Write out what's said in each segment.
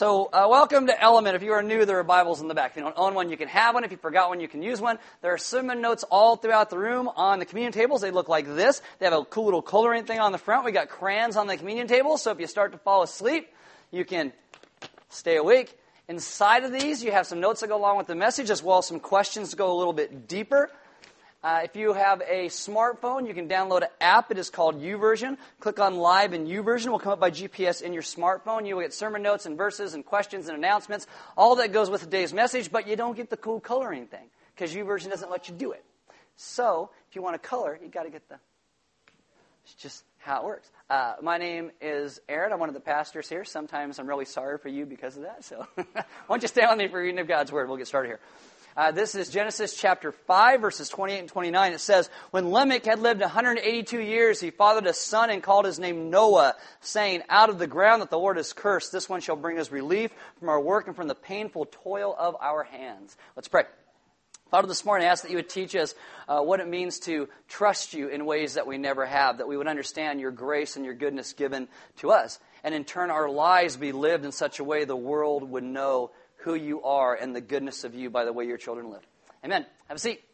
So welcome to Element. If you are new, there are Bibles in the back. If you don't own one, you can have one. If you forgot one, you can use one. There are sermon notes all throughout the room on the communion tables. They look like this. They have a cool little coloring thing on the front. We got crayons on the communion table, so if you start to fall asleep, you can stay awake. Inside of these, you have some notes that go along with the message, as well as some questions to go a little bit deeper. If you have a smartphone, you can download an app. It is called YouVersion. Click on Live in YouVersion. It will come up by GPS in your smartphone. You will get sermon notes and verses and questions and announcements, all that goes with today's message, but you don't get the cool coloring thing because YouVersion doesn't let you do it. So if you want to color, you got to get the... It's just how it works. My name is Aaron. I'm one of the pastors here. Sometimes I'm really sorry for you because of that. So why don't you stay on me for reading of God's Word. We'll get started here. This is Genesis chapter 5, verses 28 and 29. It says, "When Lamech had lived 182 years, he fathered a son and called his name Noah, saying, 'Out of the ground that the Lord has cursed, this one shall bring us relief from our work and from the painful toil of our hands.'" Let's pray. Father, this morning I ask that you would teach us what it means to trust you in ways that we never have, that we would understand your grace and your goodness given to us, and in turn our lives be lived in such a way the world would know who you are and the goodness of you by the way your children live. Amen. Have a seat.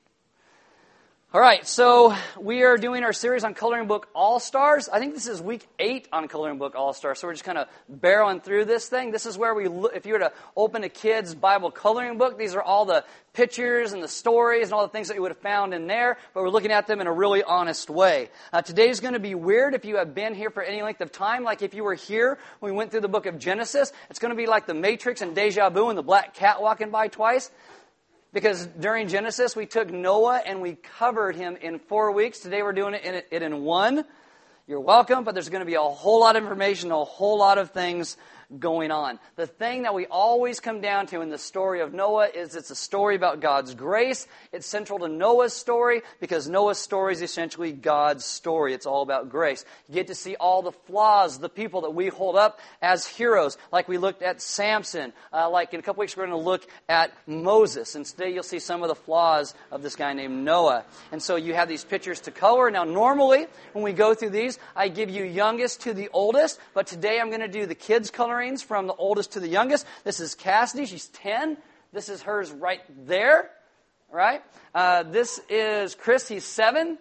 All right, so we are doing our series on Coloring Book All-Stars. I think this is week 8 on Coloring Book All-Stars, so we're just kind of barreling through this thing. This is where we look, if you were to open a kid's Bible coloring book, these are all the pictures and the stories and all the things that you would have found in there, but we're looking at them in a really honest way. Today's going to be weird if you have been here for any length of time. Like if you were here when we went through the book of Genesis, it's going to be like the Matrix and Deja Vu and the black cat walking by twice. Because during Genesis, we took Noah and we covered him in 4 weeks. Today we're doing it in one. You're welcome, but there's going to be a whole lot of information, a whole lot of things going on. The thing that we always come down to in the story of Noah is it's a story about God's grace. It's central to Noah's story because Noah's story is essentially God's story. It's all about grace. You get to see all the flaws, the people that we hold up as heroes, like we looked at Samson. Like in a couple weeks, we're going to look at Moses. And today you'll see some of the flaws of this guy named Noah. And so you have these pictures to color. Now, normally, when we go through these, I give you youngest to the oldest, but today I'm going to do the kids' colorings from the oldest to the youngest. This is Cassidy. She's 10. This is hers right there, right? This is Chris. He's 7.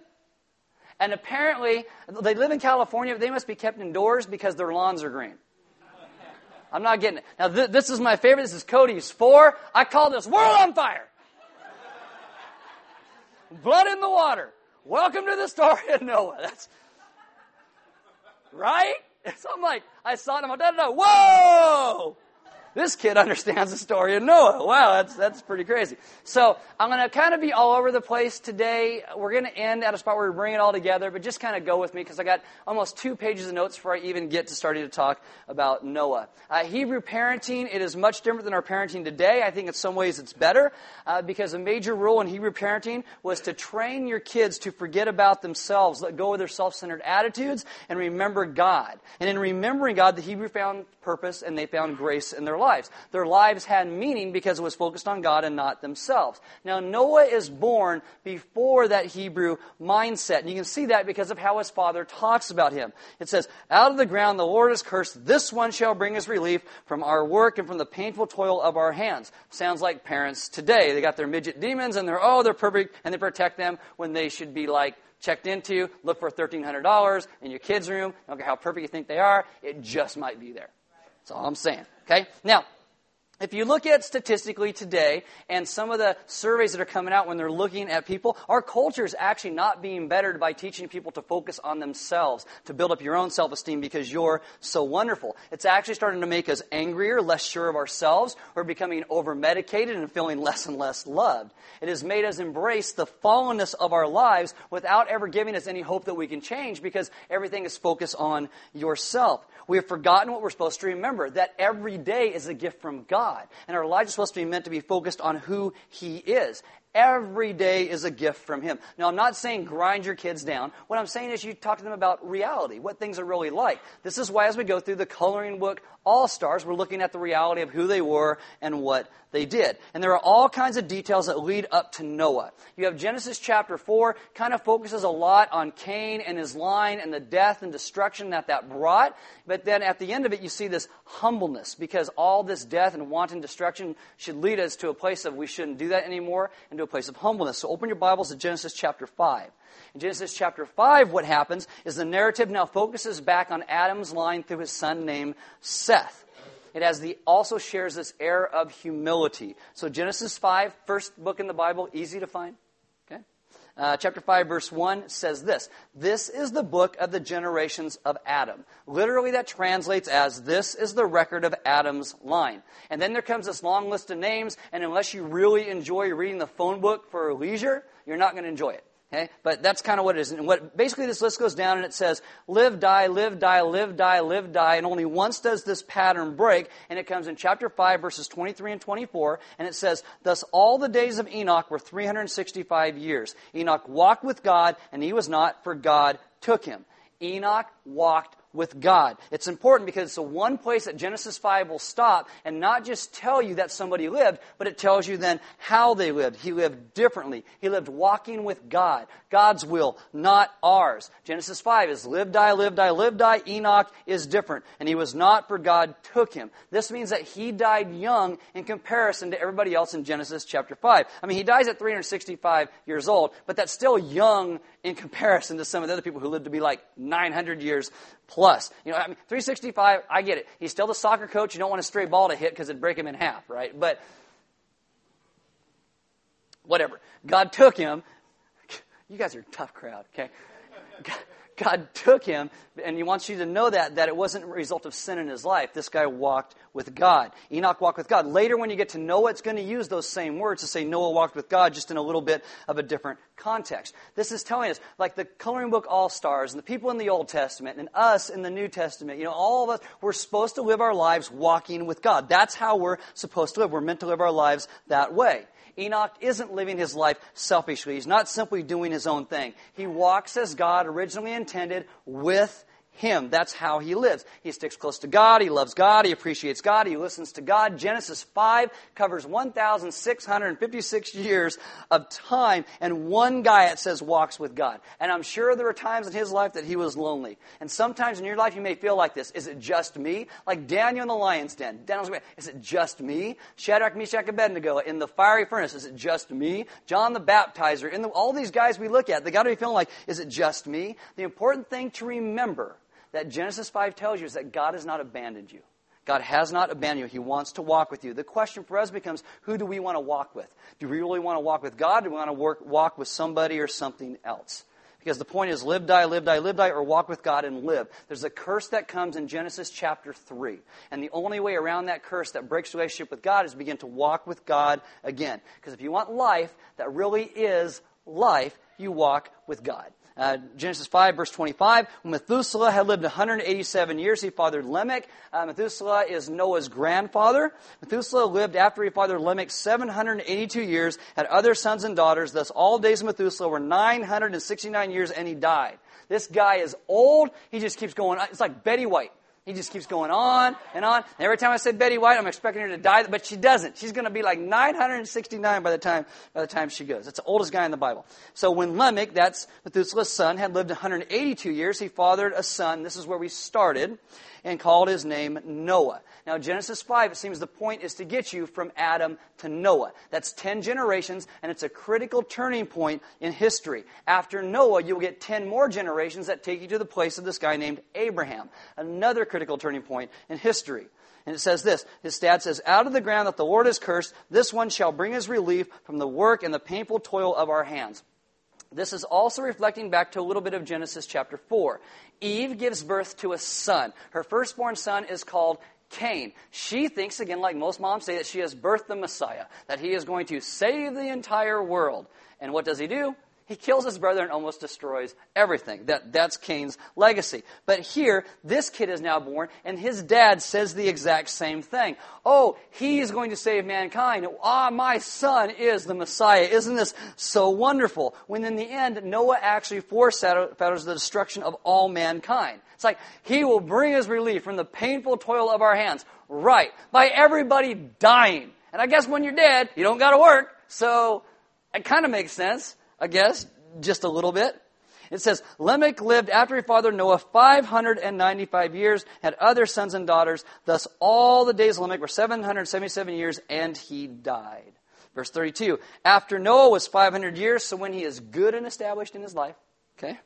And apparently, they live in California, but they must be kept indoors because their lawns are green. I'm not getting it. Now, this is my favorite. This is Cody. He's 4. I call this World on Fire. Blood in the water. Welcome to the story of Noah. That's... right? So I'm like, I saw it, I'm like, no, whoa! This kid understands the story of Noah. Wow, that's pretty crazy. So I'm going to kind of be all over the place today. We're going to end at a spot where we bring it all together, but just kind of go with me because I got almost 2 pages of notes before I even get to starting to talk about Noah. Hebrew parenting, it is much different than our parenting today. I think in some ways it's better because a major rule in Hebrew parenting was to train your kids to forget about themselves, let go of their self-centered attitudes, and remember God. And in remembering God, the Hebrew found purpose and they found grace in their life. Their lives had meaning because it was focused on God and not themselves. Now, Noah is born before that Hebrew mindset. And you can see that because of how his father talks about him. It says, "Out of the ground the Lord is cursed. This one shall bring us relief from our work and from the painful toil of our hands." Sounds like parents today. They got their midget demons and they're perfect and they protect them when they should be like checked into, look for $1,300 in your kid's room. I don't care how perfect you think they are. It just might be there. That's all I'm saying. Okay? Now, if you look at statistically today and some of the surveys that are coming out when they're looking at people, our culture is actually not being bettered by teaching people to focus on themselves, to build up your own self-esteem because you're so wonderful. It's actually starting to make us angrier, less sure of ourselves, or becoming over-medicated and feeling less and less loved. It has made us embrace the fallenness of our lives without ever giving us any hope that we can change because everything is focused on yourself. We have forgotten what we're supposed to remember, that every day is a gift from God. God. And our lives are supposed to be meant to be focused on who He is. Every day is a gift from Him. Now, I'm not saying grind your kids down. What I'm saying is you talk to them about reality, what things are really like. This is why as we go through the coloring book All Stars, we're looking at the reality of who they were and what they did. And there are all kinds of details that lead up to Noah. You have Genesis chapter 4, kind of focuses a lot on Cain and his line and the death and destruction that brought. But then at the end of it, you see this humbleness, because all this death and wanton destruction should lead us to a place of we shouldn't do that anymore, and to a place of humbleness. So open your Bibles to Genesis chapter 5. In Genesis chapter 5, what happens is the narrative now focuses back on Adam's line through his son named Seth. It has also shares this air of humility. So Genesis 5, first book in the Bible, easy to find. Okay, chapter 5, verse 1 says this: "This is the book of the generations of Adam." Literally, that translates as, "This is the record of Adam's line." And then there comes this long list of names, and unless you really enjoy reading the phone book for leisure, you're not going to enjoy it. Okay? But that's kind of what it is. And basically this list goes down and it says, live, die, live, die, live, die, live, die. And only once does this pattern break. And it comes in chapter 5, verses 23 and 24. And it says, "Thus all the days of Enoch were 365 years. Enoch walked with God, and he was not, for God took him." Enoch walked with God. It's important because it's the one place that Genesis 5 will stop and not just tell you that somebody lived, but it tells you then how they lived. He lived differently. He lived walking with God. God's will, not ours. Genesis 5 is live, die, live, die, live, die. Enoch is different. And he was not, for God took him. This means that he died young in comparison to everybody else in Genesis chapter 5. I mean, he dies at 365 years old, but that's still young in comparison to some of the other people who lived to be like 900 years plus. 365, I get it. He's still the soccer coach. You don't want a stray ball to hit because it'd break him in half, right? But whatever. God took him. You guys are a tough crowd, okay? God took him, and He wants you to know that it wasn't a result of sin in his life. This guy walked with God. Enoch walked with God. Later, when you get to Noah, it's going to use those same words to say Noah walked with God, just in a little bit of a different context. This is telling us, like the coloring book All Stars, and the people in the Old Testament, and us in the New Testament, all of us, we're supposed to live our lives walking with God. That's how we're supposed to live. We're meant to live our lives that way. Enoch isn't living his life selfishly. He's not simply doing his own thing. He walks as God originally intended with Him. That's how he lives. He sticks close to God. He loves God. He appreciates God. He listens to God. Genesis 5 covers 1,656 years of time, and one guy, it says, walks with God. And I'm sure there were times in his life that he was lonely. And sometimes in your life you may feel like this. Is it just me? Like Daniel in the lion's den. Is it just me? Shadrach, Meshach, Abednego in the fiery furnace. Is it just me? John the Baptizer. All these guys we look at, they got to be feeling like, is it just me? The important thing to remember that Genesis 5 tells you is that God has not abandoned you. God has not abandoned you. He wants to walk with you. The question for us becomes, who do we want to walk with? Do we really want to walk with God? Or do we want to walk with somebody or something else? Because the point is live, die, live, die, live, die, or walk with God and live. There's a curse that comes in Genesis chapter 3. And the only way around that curse that breaks relationship with God is to begin to walk with God again. Because if you want life that really is life, you walk with God. Genesis 5, verse 25, when Methuselah had lived 187 years, he fathered Lamech. Methuselah is Noah's grandfather. Methuselah lived after he fathered Lamech 782 years, had other sons and daughters. Thus all days of Methuselah were 969 years, and he died. This guy is old. He just keeps going on. It's like Betty White. He just keeps going on and on. And every time I say Betty White, I'm expecting her to die, but she doesn't. She's going to be like 969 by the time she goes. That's the oldest guy in the Bible. So when Lamech, that's Methuselah's son, had lived 182 years, he fathered a son. This is where we started, and called his name Noah. Now, Genesis 5, it seems the point is to get you from Adam to Noah. That's 10 generations, and it's a critical turning point in history. After Noah, you'll get 10 more generations that take you to the place of this guy named Abraham. Another critical turning point in history. And it says this, his dad says, "Out of the ground that the Lord has cursed, this one shall bring his relief from the work and the painful toil of our hands." This is also reflecting back to a little bit of Genesis chapter 4. Eve gives birth to a son. Her firstborn son is called Cain. She thinks, again, like most moms say, that she has birthed the Messiah, that he is going to save the entire world. And what does he do? He kills his brother and almost destroys everything. That's Cain's legacy. But here, this kid is now born, and his dad says the exact same thing. Oh, he's going to save mankind. Ah, my son is the Messiah. Isn't this so wonderful? When in the end, Noah actually foreshadows the destruction of all mankind. It's like, he will bring us relief from the painful toil of our hands. Right. By everybody dying. And I guess when you're dead, you don't got to work. So it kind of makes sense. I guess, just a little bit. It says, Lamech lived after he fathered Noah 595 years, had other sons and daughters. Thus all the days of Lamech were 777 years, and he died. Verse 32, after Noah was 500 years, so when he is good and established in his life, okay,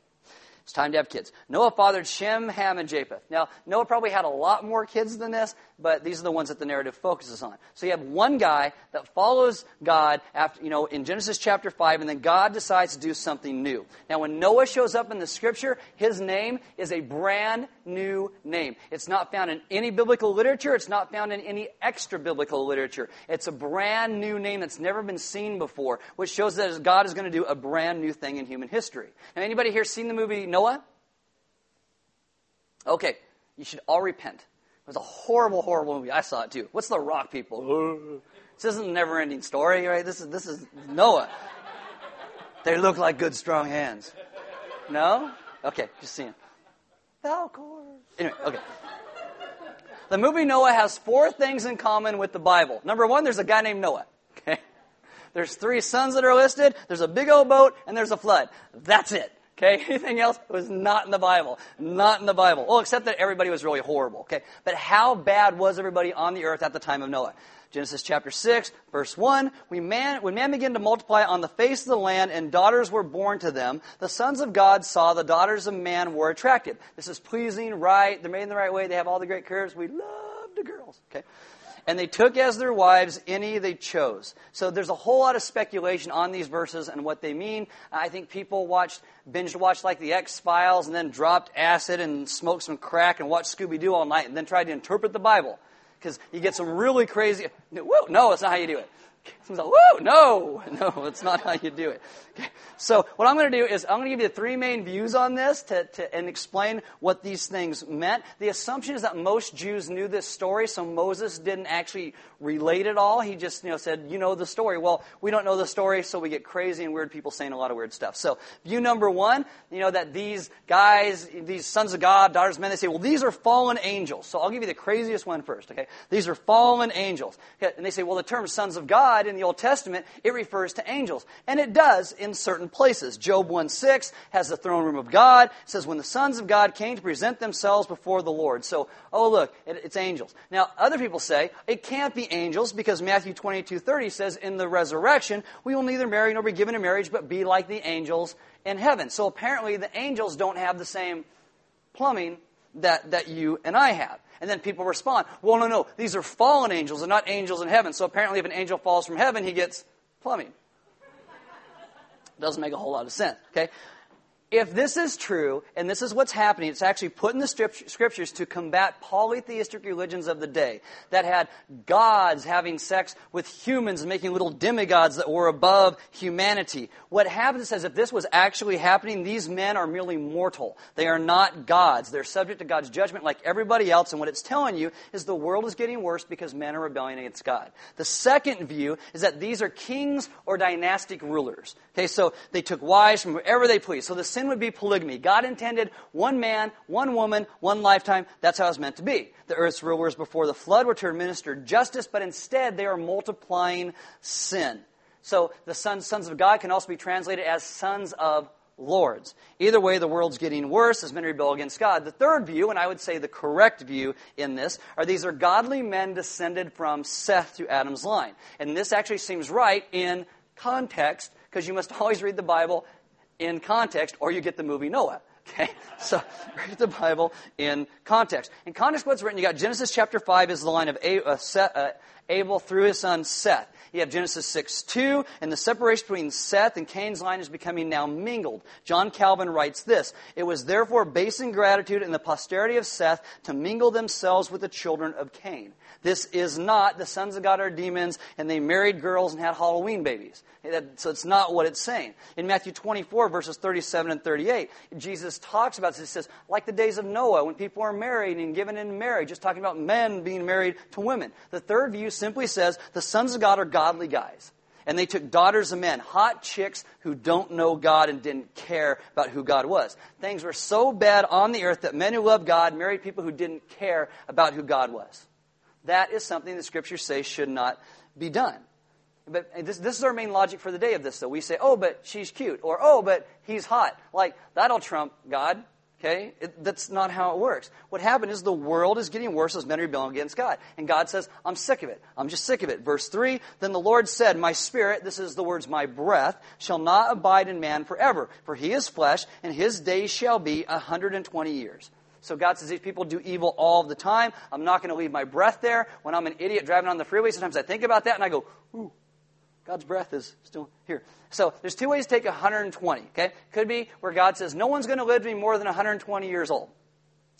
it's time to have kids. Noah fathered Shem, Ham, and Japheth. Now, Noah probably had a lot more kids than this, but these are the ones that the narrative focuses on. So you have one guy that follows God after, in Genesis chapter 5, and then God decides to do something new. Now, when Noah shows up in the scripture, his name is a brand new name. It's not found in any biblical literature. It's not found in any extra-biblical literature. It's a brand new name that's never been seen before, which shows that God is going to do a brand new thing in human history. Now, anybody here seen the movie Noah? Okay, you should all repent. It was a horrible, horrible movie. I saw it too. What's the Rock people? This isn't a never-ending story, right? This is Noah. They look like good, strong hands. No? Okay, just seeing. Falcor. Anyway, okay. The movie Noah has four things in common with the Bible. Number one, there's a guy named Noah. Okay. There's three sons that are listed. There's a big old boat, and there's a flood. That's it. Okay, anything else was not in the Bible. Not in the Bible. Well, except that everybody was really horrible. Okay, but how bad was everybody on the earth at the time of Noah? Genesis chapter 6, verse 1, when man began to multiply on the face of the land and daughters were born to them, the sons of God saw the daughters of man were attractive. This is pleasing, right? They're made in the right way. They have all the great curves. We love the girls. Okay. And they took as their wives any they chose. So there's a whole lot of speculation on these verses and what they mean. I think people binge watched like the X-Files and then dropped acid and smoked some crack and watched Scooby-Doo all night and then tried to interpret the Bible. Because you get some really crazy, whoa, no, that's not how you do it. Someone's like, whoa, no, that's not how you do it. Okay. So what I'm going to do is I'm going to give you three main views on this and explain what these things meant. The assumption is that most Jews knew this story, so Moses didn't actually relate it all. He just said, you know the story. Well, we don't know the story, so we get crazy and weird people saying a lot of weird stuff. So view number one, that these guys, these sons of God, daughters of men, they say, well, these are fallen angels. So I'll give you the craziest one first, okay? These are fallen angels. Okay. And they say, well, the term sons of God, in the Old Testament, it refers to angels. And it does in certain places. Job 1:6 has the throne room of God. It says, when the sons of God came to present themselves before the Lord. So, oh look, it's angels. Now, other people say, it can't be angels because Matthew 22:30 says, in the resurrection, we will neither marry nor be given in marriage, but be like the angels in heaven. So apparently the angels don't have the same plumbing that you and I have. And then people respond, well, no, these are fallen angels and not angels in heaven. So apparently if an angel falls from heaven, he gets plumbing. Doesn't make a whole lot of sense, okay? If this is true, and this is what's happening, it's actually put in the scriptures to combat polytheistic religions of the day that had gods having sex with humans and making little demigods that were above humanity. What happens is if this was actually happening, these men are merely mortal. They are not gods. They're subject to God's judgment like everybody else, and what it's telling you is the world is getting worse because men are rebelling against God. The second view is that these are kings or dynastic rulers. Okay, so they took wives from wherever they pleased. So the sin would be polygamy. God intended one man, one woman, one lifetime. That's how it's meant to be. The earth's rulers before the flood were to administer justice, but instead they are multiplying sin. So the sons of God can also be translated as sons of lords. Either way, the world's getting worse as men rebel against God. The third view, and I would say the correct view in this, these are godly men descended from Seth to Adam's line. And this actually seems right in context, because you must always read the Bible in context, or you get the movie Noah. Okay? So, read the Bible in context. In context, what's written, you got Genesis chapter 5 is the line of Abel through his son Seth. You have Genesis 6:2, and the separation between Seth and Cain's line is becoming now mingled. John Calvin writes this, "It was therefore base ingratitude in the posterity of Seth to mingle themselves with the children of Cain. This is not the sons of God are demons, and they married girls and had Halloween babies." So it's not what it's saying. In Matthew 24, verses 37 and 38, Jesus talks about this. He says, like the days of Noah, when people are married and given in marriage, just talking about men being married to women. The third view simply says, the sons of God are godly guys. And they took daughters of men, hot chicks who don't know God and didn't care about who God was. Things were so bad on the earth that men who loved God married people who didn't care about who God was. That is something the scriptures say should not be done. But this is our main logic for the day of this, though. We say, oh, but she's cute, or oh, but he's hot. Like, that'll trump God, okay? That's not how it works. What happened is the world is getting worse as men rebel against God. And God says, I'm sick of it. I'm just sick of it. Verse 3, then the Lord said, my spirit, this is the words, my breath, shall not abide in man forever, for he is flesh, and his days shall be 120 years. So God says these people do evil all the time. I'm not going to leave my breath there. When I'm an idiot driving on the freeway, sometimes I think about that and I go, ooh, God's breath is still here. So there's two ways to take 120, okay? Could be where God says, no one's going to live to be more than 120 years old.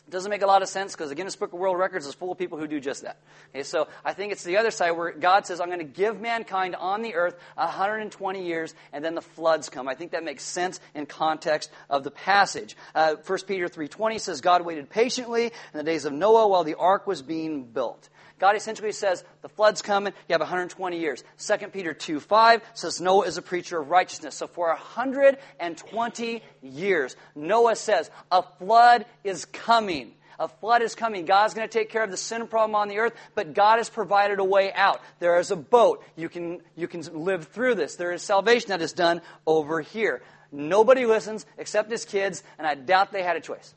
It doesn't make a lot of sense because the Guinness Book of World Records is full of people who do just that. Okay, so I think it's the other side where God says, I'm going to give mankind on the earth 120 years and then the floods come. I think that makes sense in context of the passage. 1 Peter 3:20 says, God waited patiently in the days of Noah while the ark was being built. God essentially says, the flood's coming, you have 120 years. 2 Peter 2:5 says, Noah is a preacher of righteousness. So for 120 years, Noah says, a flood is coming. A flood is coming. God's going to take care of the sin problem on the earth, but God has provided a way out. There is a boat. You can live through this. There is salvation that is done over here. Nobody listens except his kids, and I doubt they had a choice.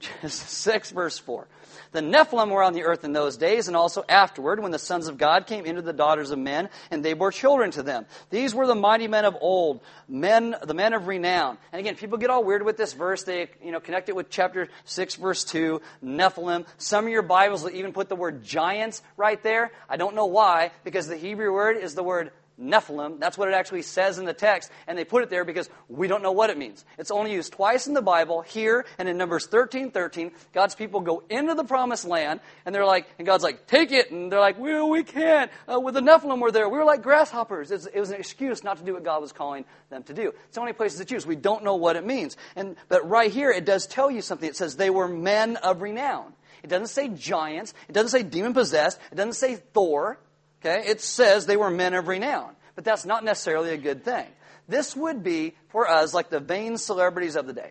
Genesis 6, verse 4. The Nephilim were on the earth in those days, and also afterward, when the sons of God came into the daughters of men, and they bore children to them. These were the mighty men of old, the men of renown. And again, people get all weird with this verse. They connect it with chapter 6, verse 2, Nephilim. Some of your Bibles will even put the word giants right there. I don't know why, because the Hebrew word is the word Nephilim. That's what it actually says in the text, and they put it there because we don't know what it means. It's only used twice in the Bible, here and in Numbers 13:13. God's people go into the promised land, and they're like, and God's like, take it, and they're like, well, we can't. With the Nephilim were there. We were like grasshoppers. It was an excuse not to do what God was calling them to do. It's the only places it's used. We don't know what it means. But right here, it does tell you something. It says they were men of renown. It doesn't say giants. It doesn't say demon-possessed. It doesn't say Thor. Okay, it says they were men of renown, but that's not necessarily a good thing. This would be, for us, like the vain celebrities of the day.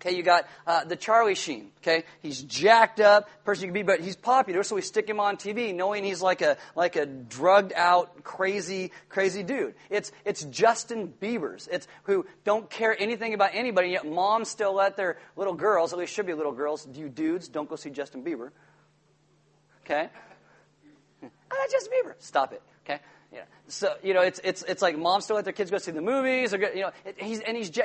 Okay, you got the Charlie Sheen. Okay, he's jacked up, person you can be, but he's popular, so we stick him on TV, knowing he's like a drugged out, crazy dude. It's Justin Bieber's. It's who don't care anything about anybody, yet moms still let their little girls, at least should be little girls. You dudes, don't go see Justin Bieber. Okay. Oh, that's Justin Bieber. Stop it, okay? Yeah. So it's like moms still let their kids go see the movies, or he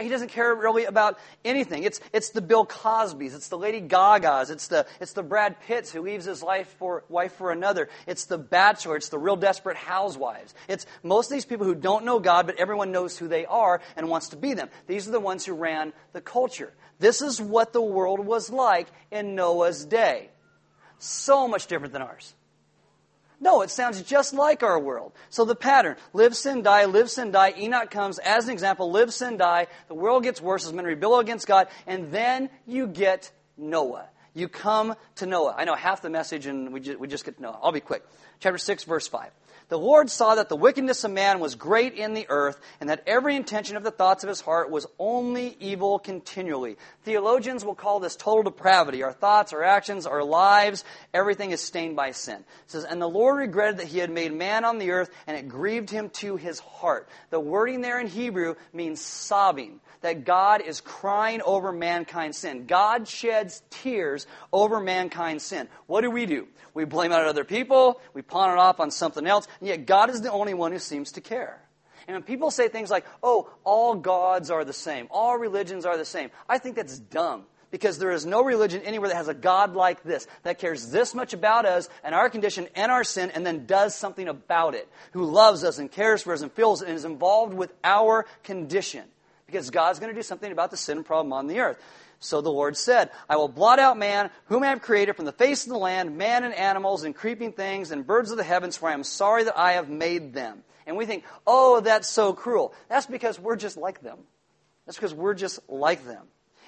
doesn't care really about anything. It's the Bill Cosbys, it's the Lady Gagas, it's the Brad Pitts who leaves his wife for another. It's the Bachelor, it's the Real Desperate Housewives. It's most of these people who don't know God, but everyone knows who they are and wants to be them. These are the ones who ran the culture. This is what the world was like in Noah's day. So much different than ours. No, it sounds just like our world. So the pattern, live, sin, die, Enoch comes as an example, live, sin, die, the world gets worse as men rebel against God, and then you get Noah. You come to Noah. I know half the message, and we just get to Noah. I'll be quick. Chapter 6, verse 5. The Lord saw that the wickedness of man was great in the earth, and that every intention of the thoughts of his heart was only evil continually. Theologians will call this total depravity. Our thoughts, our actions, our lives, everything is stained by sin. It says, and the Lord regretted that he had made man on the earth, and it grieved him to his heart. The wording there in Hebrew means sobbing, that God is crying over mankind's sin. God sheds tears over mankind's sin. What do? We blame it on other people. We pawn it off on something else. And yet God is the only one who seems to care. And when people say things like, oh, all gods are the same, all religions are the same, I think that's dumb. Because there is no religion anywhere that has a God like this, that cares this much about us and our condition and our sin, and then does something about it, who loves us and cares for us and feels it and is involved with our condition. Because God's going to do something about the sin problem on the earth. So the Lord said, I will blot out man, whom I have created from the face of the land, man and animals and creeping things and birds of the heavens, for I am sorry that I have made them. And we think, oh, that's so cruel. That's because we're just like them. That's because we're just like them.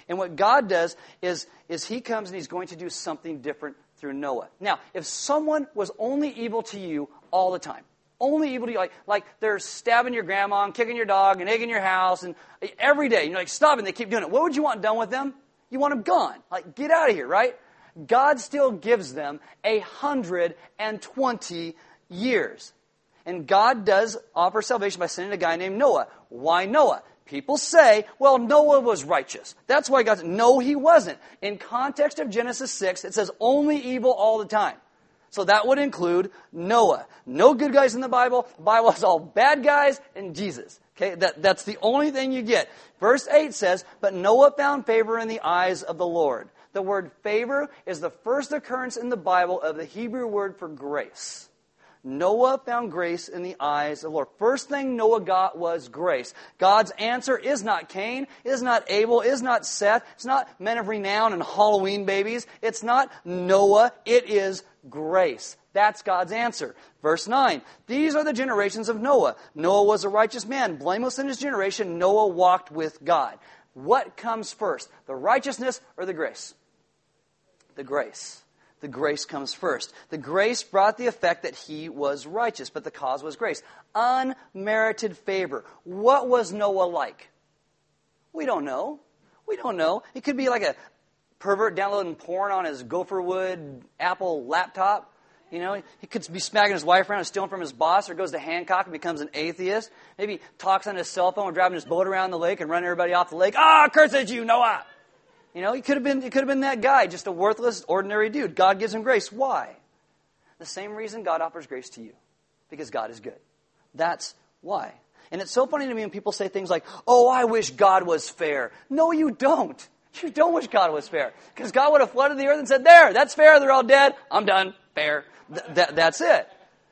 And what God does is he comes and he's going to do something different through Noah. Now, if someone was only evil to you all the time, only evil to you, like they're stabbing your grandma and kicking your dog and egging your house, and every day, you're like, stop, and they keep doing it. What would you want done with them? You want them gone. Like, get out of here, right? God still gives them 120 years. And God does offer salvation by sending a guy named Noah. Why Noah? People say, well, Noah was righteous. That's why God said, no, he wasn't. In context of Genesis 6, it says only evil all the time. So that would include Noah. No good guys in the Bible. The Bible is all bad guys and Jesus. Okay, that's the only thing you get. Verse 8 says, but Noah found favor in the eyes of the Lord. The word favor is the first occurrence in the Bible of the Hebrew word for grace. Noah found grace in the eyes of the Lord. First thing Noah got was grace. God's answer is not Cain, is not Abel, is not Seth. It's not men of renown and Halloween babies. It's not Noah. It is grace. That's God's answer. Verse 9, these are the generations of Noah. Noah was a righteous man, blameless in his generation. Noah walked with God. What comes first, the righteousness or the grace? The grace. The grace comes first. The grace brought the effect that he was righteous, but the cause was grace. Unmerited favor. What was Noah like? We don't know. We don't know. He could be like a pervert downloading porn on his gopher wood Apple laptop. You know, he could be smacking his wife around and stealing from his boss, or goes to Hancock and becomes an atheist. Maybe he talks on his cell phone and driving his boat around the lake and running everybody off the lake. Ah, curses you, Noah! You know, he could have been that guy, just a worthless, ordinary dude. God gives him grace. Why? The same reason God offers grace to you, because God is good. That's why. And it's so funny to me when people say things like, oh, I wish God was fair. No, you don't. You don't wish God was fair, because God would have flooded the earth and said, there, that's fair. They're all dead. I'm done. Fair. That's it.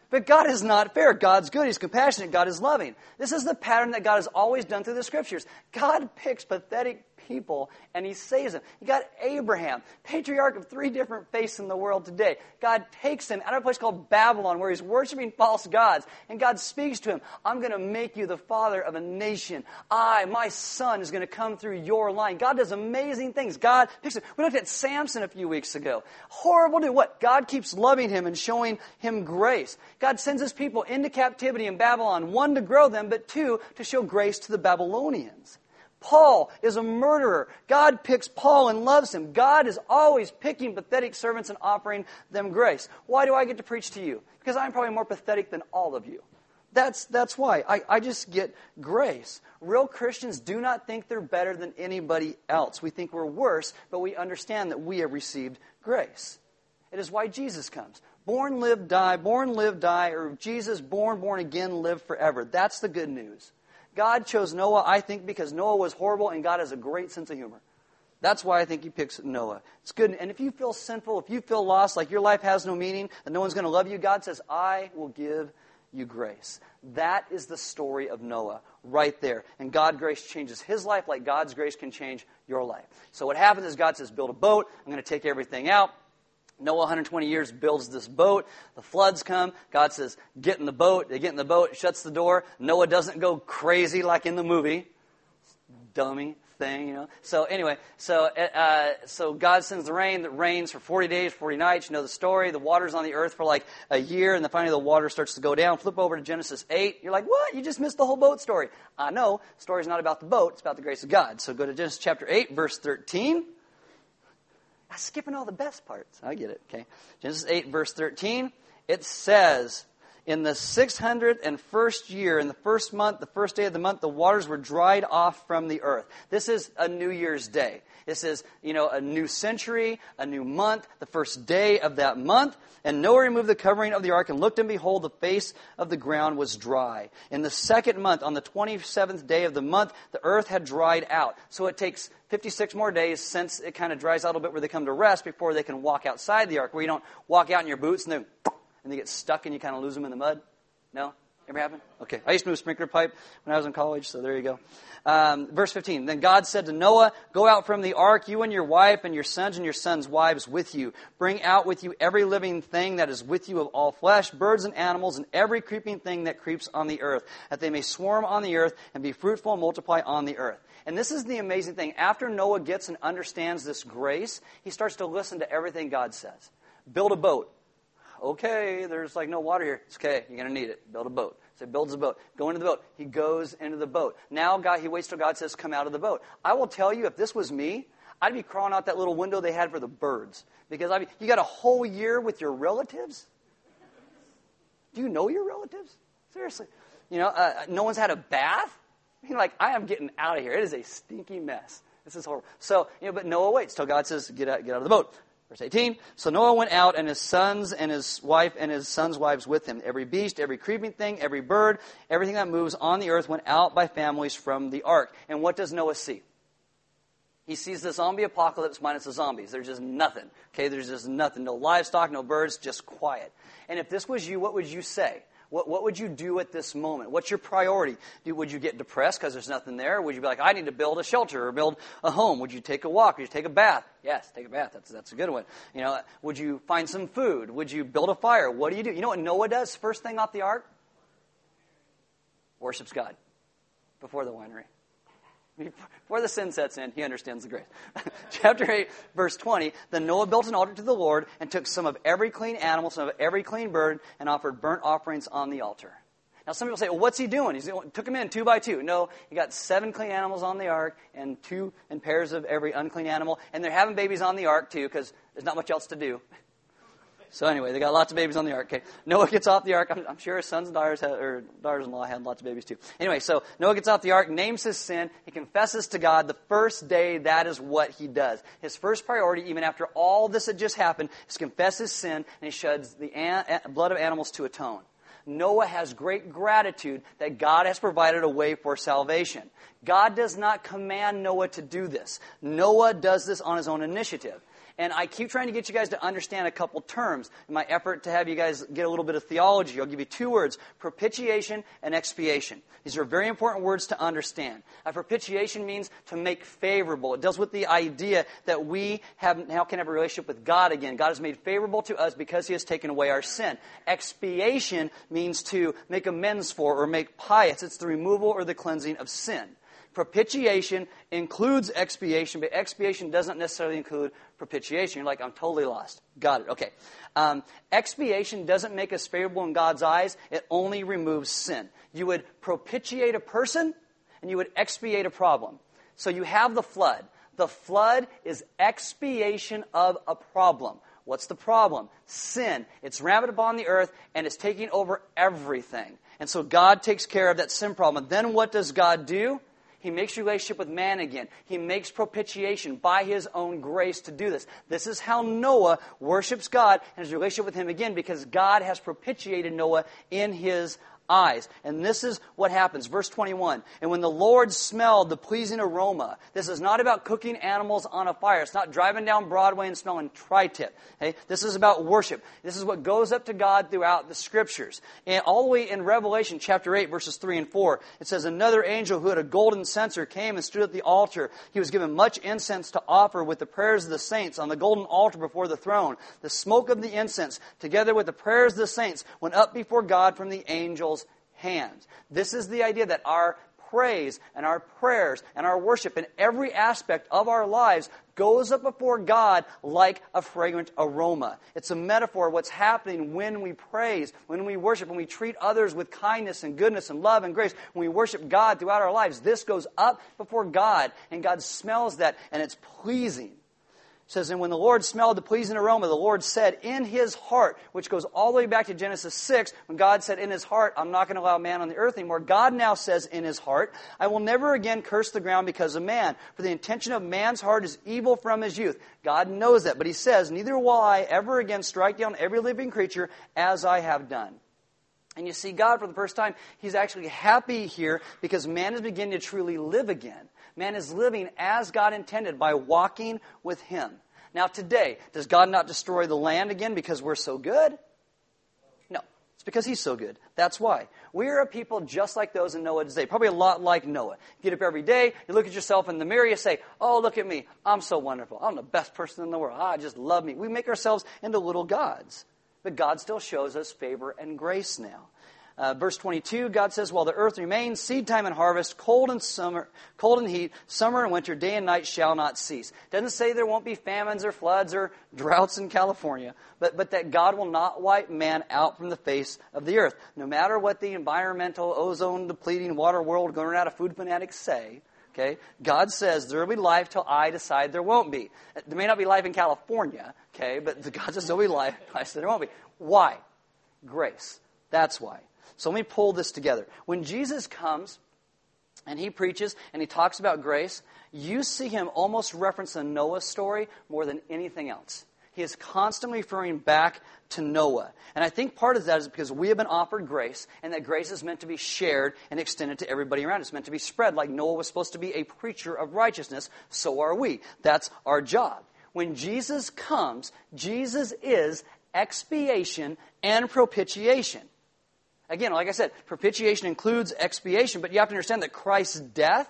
But God is not fair. God's good. He's compassionate. God is loving. This is the pattern that God has always done through the Scriptures. God picks pathetic people and he saves them. You got Abraham, patriarch of 3 different faiths in the world today. God takes him out of a place called Babylon where he's worshiping false gods, and God speaks to him. I'm going to make you the father of a nation. My son is going to come through your line. God does amazing things. God picks him. We looked at Samson a few weeks ago. Horrible dude. What? God keeps loving him and showing him grace. God sends his people into captivity in Babylon, 1, to grow them, but 2, to show grace to the Babylonians. Paul is a murderer. God picks Paul and loves him. God is always picking pathetic servants and offering them grace. Why do I get to preach to you? Because I'm probably more pathetic than all of you. That's why. I just get grace. Real Christians do not think they're better than anybody else. We think we're worse, but we understand that we have received grace. It is why Jesus comes. Born, live, die, or Jesus, born again, live forever. That's the good news. God chose Noah, I think, because Noah was horrible, and God has a great sense of humor. That's why I think he picks Noah. It's good. And if you feel sinful, if you feel lost, like your life has no meaning, and no one's going to love you, God says, I will give you grace. That is the story of Noah right there. And God's grace changes his life like God's grace can change your life. So what happens is God says, build a boat. I'm going to take everything out. Noah, 120 years, builds this boat. The floods come. God says, get in the boat. They get in the boat. It shuts the door. Noah doesn't go crazy like in the movie. Dummy thing, you know. So anyway, so God sends the rain. That rains for 40 days, 40 nights. You know the story. The water's on the earth for like a year, and then finally the water starts to go down. Flip over to Genesis 8. You're like, what? You just missed the whole boat story. I know. The story's not about the boat. It's about the grace of God. So go to Genesis chapter 8, verse 13. I'm skipping all the best parts. I get it. Okay. Genesis 8, verse 13. It says, in the 601st year, in the first month, the first day of the month, the waters were dried off from the earth. This is a New Year's Day. This is, a new century, a new month, the first day of that month. And Noah removed the covering of the ark and looked, and behold, the face of the ground was dry. In the second month, on the 27th day of the month, the earth had dried out. So it takes 56 more days since it kind of dries out a little bit where they come to rest before they can walk outside the ark, where you don't walk out in your boots and then and they get stuck and you kind of lose them in the mud. No? Ever happen? Okay. I used to move a sprinkler pipe when I was in college, so there you go. Verse 15. Then God said to Noah, "Go out from the ark, you and your wife and your sons' wives with you. Bring out with you every living thing that is with you of all flesh, birds and animals, and every creeping thing that creeps on the earth, that they may swarm on the earth and be fruitful and multiply on the earth." And this is the amazing thing. After Noah gets and understands this grace, he starts to listen to everything God says. Build a boat. Okay, there's no water here. It's okay, you're going to need it. Build a boat. So he builds a boat. Go into the boat. He goes into the boat. Now God, he waits till God says, come out of the boat. I will tell you, if this was me, I'd be crawling out that little window they had for the birds. Because you got a whole year with your relatives? Do you know your relatives? Seriously. No one's had a bath? I am getting out of here. It is a stinky mess. This is horrible. So, but Noah waits till God says, get out of the boat. Verse 18, so Noah went out and his sons and his wife and his sons' wives with him. Every beast, every creeping thing, every bird, everything that moves on the earth went out by families from the ark. And what does Noah see? He sees the zombie apocalypse minus the zombies. There's just nothing. Okay, there's just nothing. No livestock, no birds, just quiet. And if this was you, what would you say? What would you do at this moment? What's your priority? Would you get depressed because there's nothing there? Would you be like, I need to build a shelter or build a home? Would you take a walk? Would you take a bath? Yes, take a bath. That's a good one. Would you find some food? Would you build a fire? What do? You know what Noah does? First thing off the ark? Worships God before the winery. Before the sin sets in, he understands the grace. Chapter 8, verse 20, then Noah built an altar to the Lord and took some of every clean animal, some of every clean bird, and offered burnt offerings on the altar. Now some people say, well, what's he doing? He took him in 2 by 2. No, he got 7 clean animals on the ark and 2 in pairs of every unclean animal. And they're having babies on the ark too because there's not much else to do. So anyway, they got lots of babies on the ark. Okay. Noah gets off the ark. I'm sure his sons and daughters-in-law had lots of babies too. Anyway, so Noah gets off the ark, names his sin. He confesses to God the first day. That is what he does. His first priority, even after all this had just happened, is confess his sin, and he sheds the blood of animals to atone. Noah has great gratitude that God has provided a way for salvation. God does not command Noah to do this. Noah does this on his own initiative. And I keep trying to get you guys to understand a couple terms in my effort to have you guys get a little bit of theology. I'll give you 2 words, propitiation and expiation. These are very important words to understand. Propitiation means to make favorable. It deals with the idea that we now can have a relationship with God again. God is made favorable to us because he has taken away our sin. Expiation means to make amends for or make pious. It's the removal or the cleansing of sin. Propitiation includes expiation, but expiation doesn't necessarily include propitiation. You're like, I'm totally lost. Got it. Okay. Expiation doesn't make us favorable in God's eyes. It only removes sin. You would propitiate a person, and you would expiate a problem. So you have the flood. The flood is expiation of a problem. What's the problem? Sin. It's rampant upon the earth, and it's taking over everything. And so God takes care of that sin problem. And then what does God do? He makes relationship with man again. He makes propitiation by his own grace to do this. This is how Noah worships God and his relationship with him again, because God has propitiated Noah in his eyes. And this is what happens. Verse 21, and when the Lord smelled the pleasing aroma, this is not about cooking animals on a fire. It's not driving down Broadway and smelling tri-tip. Okay? This is about worship. This is what goes up to God throughout the scriptures. And all the way in Revelation chapter 8, verses 3 and 4, it says, another angel who had a golden censer came and stood at the altar. He was given much incense to offer with the prayers of the saints on the golden altar before the throne. The smoke of the incense, together with the prayers of the saints, went up before God from the angels' hands. This is the idea that our praise and our prayers and our worship in every aspect of our lives goes up before God like a fragrant aroma. It's a metaphor of what's happening when we praise, when we worship, when we treat others with kindness and goodness and love and grace, when we worship God throughout our lives. This goes up before God, and God smells that, and it's pleasing. It says, and when the Lord smelled the pleasing aroma, the Lord said in his heart, which goes all the way back to Genesis 6, when God said in his heart, I'm not going to allow man on the earth anymore. God now says in his heart, I will never again curse the ground because of man, for the intention of man's heart is evil from his youth. God knows that, but he says, neither will I ever again strike down every living creature as I have done. And you see, God, for the first time, he's actually happy here because man is beginning to truly live again. Man is living as God intended by walking with him. Now today, does God not destroy the land again because we're so good? No, it's because he's so good. That's why. We are a people just like those in Noah's day, probably a lot like Noah. You get up every day, you look at yourself in the mirror, you say, oh, look at me, I'm so wonderful. I'm the best person in the world. I just love me. We make ourselves into little gods. But God still shows us favor and grace now. Verse 22, God says, while the earth remains, seed time and harvest, cold and summer, cold and heat, summer and winter, day and night shall not cease. Doesn't say there won't be famines or floods or droughts in California, but that God will not wipe man out from the face of the earth. No matter what the environmental, ozone depleting, water world, going out of food fanatics say, okay, God says there will be life till I decide there won't be. There may not be life in California, okay, but God says there will be life, I said there won't be. Why? Grace. That's why. So let me pull this together. When Jesus comes and he preaches and he talks about grace, you see him almost reference the Noah story more than anything else. He is constantly referring back to Noah. And I think part of that is because we have been offered grace, and that grace is meant to be shared and extended to everybody around us. It's meant to be spread like Noah was supposed to be a preacher of righteousness. So are we. That's our job. When Jesus comes, Jesus is expiation and propitiation. Again, like I said, propitiation includes expiation, but you have to understand that Christ's death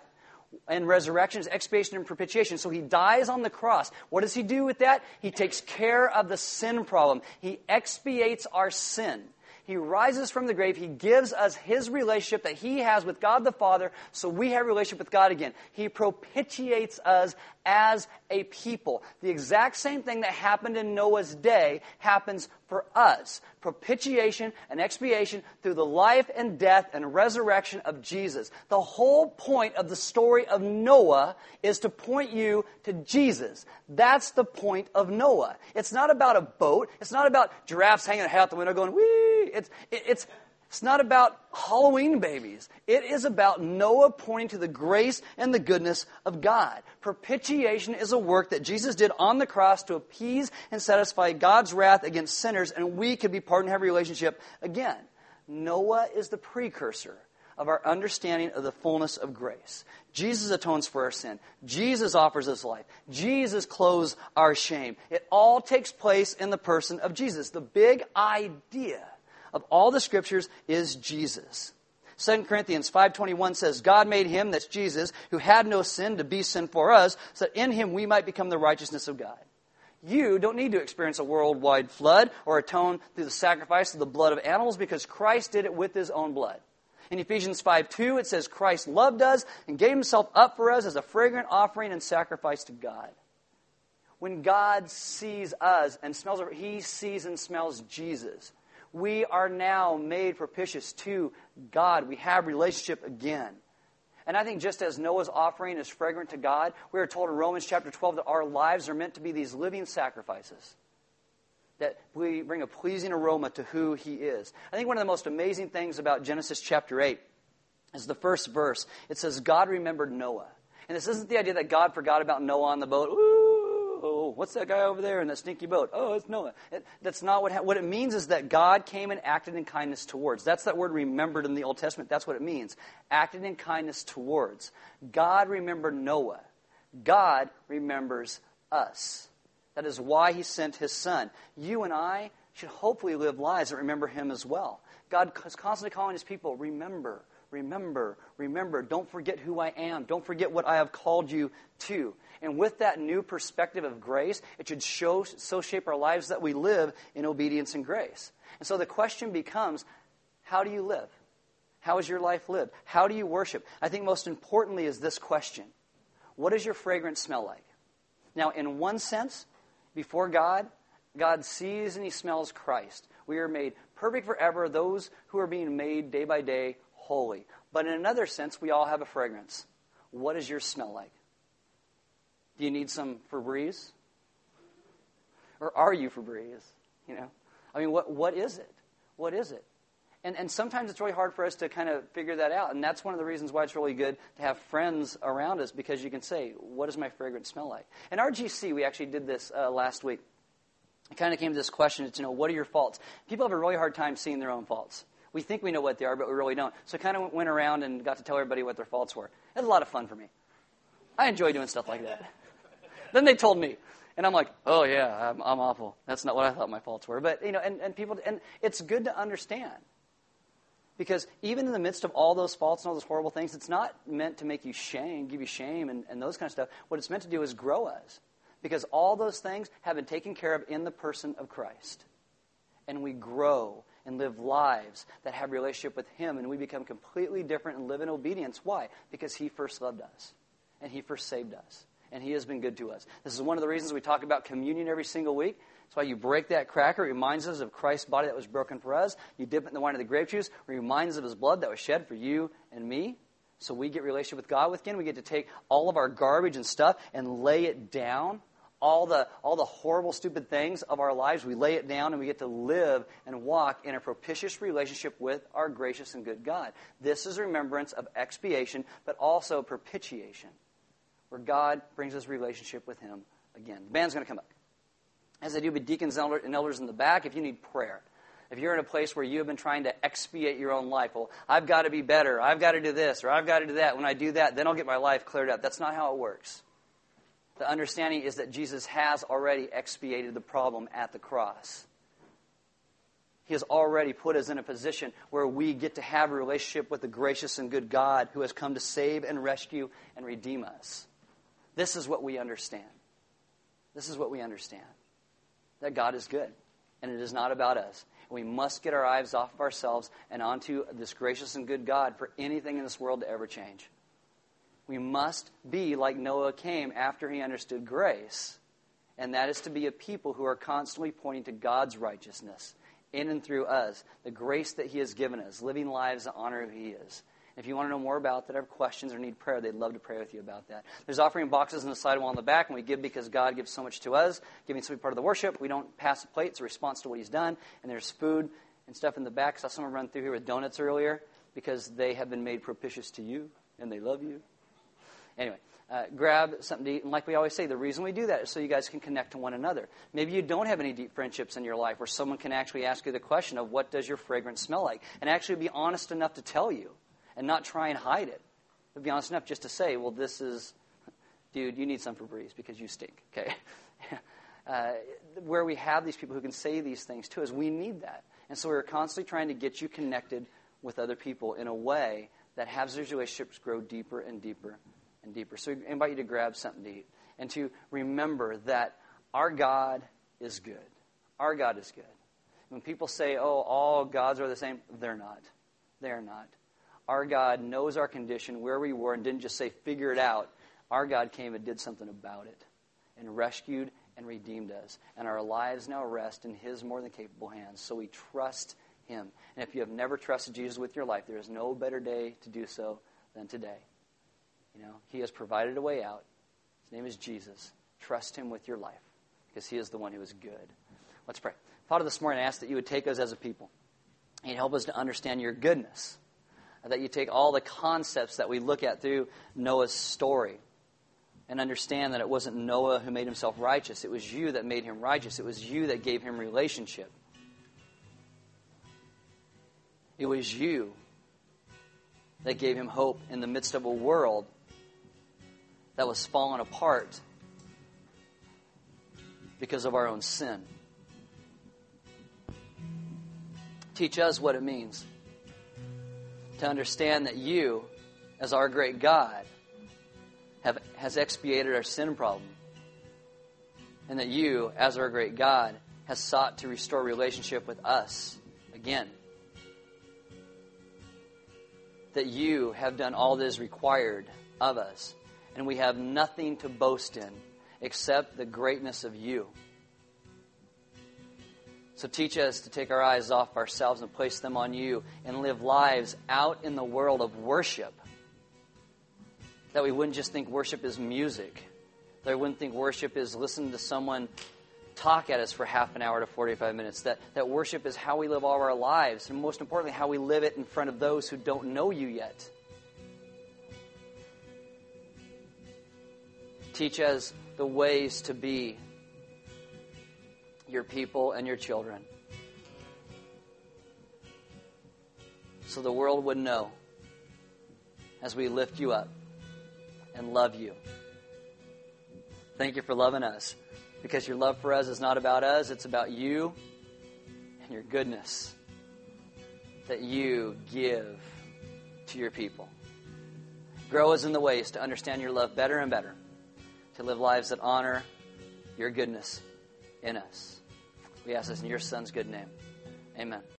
and resurrection is expiation and propitiation. So he dies on the cross. What does he do with that? He takes care of the sin problem. He expiates our sin. He rises from the grave. He gives us his relationship that he has with God the Father, so we have a relationship with God again. He propitiates us as a people. The exact same thing that happened in Noah's day happens for us. Propitiation and expiation through the life and death and resurrection of Jesus. The whole point of the story of Noah is to point you to Jesus. That's the point of Noah. It's not about a boat. It's not about giraffes hanging their head out the window going, wee! It's not about Halloween babies. It is about Noah pointing to the grace and the goodness of God. Propitiation is a work that Jesus did on the cross to appease and satisfy God's wrath against sinners, and we could be pardoned and have a relationship again. Noah is the precursor of our understanding of the fullness of grace. Jesus atones for our sin. Jesus offers us life. Jesus clothes our shame. It all takes place in the person of Jesus. The big idea of all the scriptures is Jesus. 2 Corinthians 5:21 says, God made him, that's Jesus, who had no sin to be sin for us, so that in him we might become the righteousness of God. You don't need to experience a worldwide flood or atone through the sacrifice of the blood of animals because Christ did it with his own blood. In Ephesians 5:2 it says, Christ loved us and gave himself up for us as a fragrant offering and sacrifice to God. When God sees us and smells, he sees and smells Jesus. We are now made propitious to God. We have relationship again. And I think just as Noah's offering is fragrant to God, we are told in Romans chapter 12 that our lives are meant to be these living sacrifices, that we bring a pleasing aroma to who he is. I think one of the most amazing things about Genesis chapter 8 is the first verse. It says, God remembered Noah. And this isn't the idea that God forgot about Noah on the boat. Ooh. Oh, what's that guy over there in that stinky boat? Oh, it's Noah. That's not what it means is that God came and acted in kindness towards. That's that word remembered in the Old Testament. That's what it means. Acted in kindness towards. God remembered Noah. God remembers us. That is why he sent his son. You and I should hopefully live lives that remember him as well. God is constantly calling his people, remember, remember, remember. Don't forget who I am. Don't forget what I have called you to. And with that new perspective of grace, it should so shape our lives that we live in obedience and grace. And so the question becomes, how do you live? How is your life lived? How do you worship? I think most importantly is this question. What does your fragrance smell like? Now, in one sense, before God, God sees and he smells Christ. We are made perfect forever, those who are being made day by day holy. But in another sense, we all have a fragrance. What does yours smell like? Do you need some Febreze? Or are you Febreze? You know, I mean, what is it? What is it? And sometimes it's really hard for us to kind of figure that out. And that's one of the reasons why it's really good to have friends around us, because you can say, what does my fragrance smell like? In our GC, we actually did this last week. It kind of came to this question, it's, you know, what are your faults? People have a really hard time seeing their own faults. We think we know what they are, but we really don't. So I kind of went around and got to tell everybody what their faults were. It was a lot of fun for me. I enjoy doing stuff like that. Then they told me. And I'm like, oh, yeah, I'm awful. That's not what I thought my faults were. But, you know, and people, and it's good to understand. Because even in the midst of all those faults and all those horrible things, it's not meant to make you shame, give you shame and those kind of stuff. What it's meant to do is grow us. Because all those things have been taken care of in the person of Christ. And we grow and live lives that have a relationship with Him, and we become completely different and live in obedience. Why? Because He first loved us, and He first saved us, and He has been good to us. This is one of the reasons we talk about communion every single week. That's why you break that cracker. It reminds us of Christ's body that was broken for us. You dip it in the wine of the grape juice. It reminds us of His blood that was shed for you and me. So we get relationship with God. Again, we get to take all of our garbage and stuff and lay it down. All the horrible, stupid things of our lives, we lay it down and we get to live and walk in a propitious relationship with our gracious and good God. This is remembrance of expiation, but also propitiation, where God brings us relationship with Him again. The band's going to come up. As I do with deacons and elders in the back, if you need prayer, if you're in a place where you have been trying to expiate your own life, well, I've got to be better, I've got to do this, or I've got to do that. When I do that, then I'll get my life cleared up. That's not how it works. The understanding is that Jesus has already expiated the problem at the cross. He has already put us in a position where we get to have a relationship with the gracious and good God who has come to save and rescue and redeem us. This is what we understand. This is what we understand. That God is good, and it is not about us. We must get our eyes off of ourselves and onto this gracious and good God for anything in this world to ever change. We must be like Noah came after he understood grace, and that is to be a people who are constantly pointing to God's righteousness in and through us, the grace that He has given us, living lives that honor who He is. If you want to know more about that, or have questions or need prayer, they'd love to pray with you about that. There's offering boxes on the sidewall in the back, and we give because God gives so much to us. Giving is a big part of the worship. We don't pass a plate. It's a response to what He's done. And there's food and stuff in the back. I saw someone run through here with donuts earlier because they have been made propitious to you, and they love you. Anyway, grab something to eat. And like we always say, the reason we do that is so you guys can connect to one another. Maybe you don't have any deep friendships in your life where someone can actually ask you the question of what does your fragrance smell like, and actually be honest enough to tell you and not try and hide it. But be honest enough just to say, well, this is, dude, you need some Febreze because you stink, okay? Where we have these people who can say these things to us, we need that. And so we're constantly trying to get you connected with other people in a way that has those relationships grow deeper and deeper and deeper. So we invite you to grab something to eat and to remember that our God is good. Our God is good. When people say, oh, all gods are the same, they're not. They're not. Our God knows our condition, where we were, and didn't just say, figure it out. Our God came and did something about it and rescued and redeemed us. And our lives now rest in His more than capable hands. So we trust Him. And if you have never trusted Jesus with your life, there is no better day to do so than today. You know, He has provided a way out. His name is Jesus. Trust Him with your life because He is the one who is good. Let's pray. Father, this morning I ask that You would take us as a people and help us to understand Your goodness, that You take all the concepts that we look at through Noah's story and understand that it wasn't Noah who made himself righteous. It was You that made him righteous. It was You that gave him relationship. It was You that gave him hope in the midst of a world that was fallen apart because of our own sin. Teach us what it means to understand that You, as our great God, has expiated our sin problem, and that You, as our great God, has sought to restore relationship with us again. That You have done all that is required of us, and we have nothing to boast in except the greatness of You. So teach us to take our eyes off ourselves and place them on You and live lives out in the world of worship. That we wouldn't just think worship is music. That we wouldn't think worship is listening to someone talk at us for half an hour to 45 minutes, that worship is how we live all our lives, and most importantly, how we live it in front of those who don't know you yet. Teach us the ways to be your people and your children, so the world would know as we lift you up and love you. Thank you for loving us, because your love for us is not about us, it's about you and your goodness that you give to your people. Grow us in the ways to understand your love better and better, to live lives that honor your goodness in us. We ask this in your Son's good name. Amen.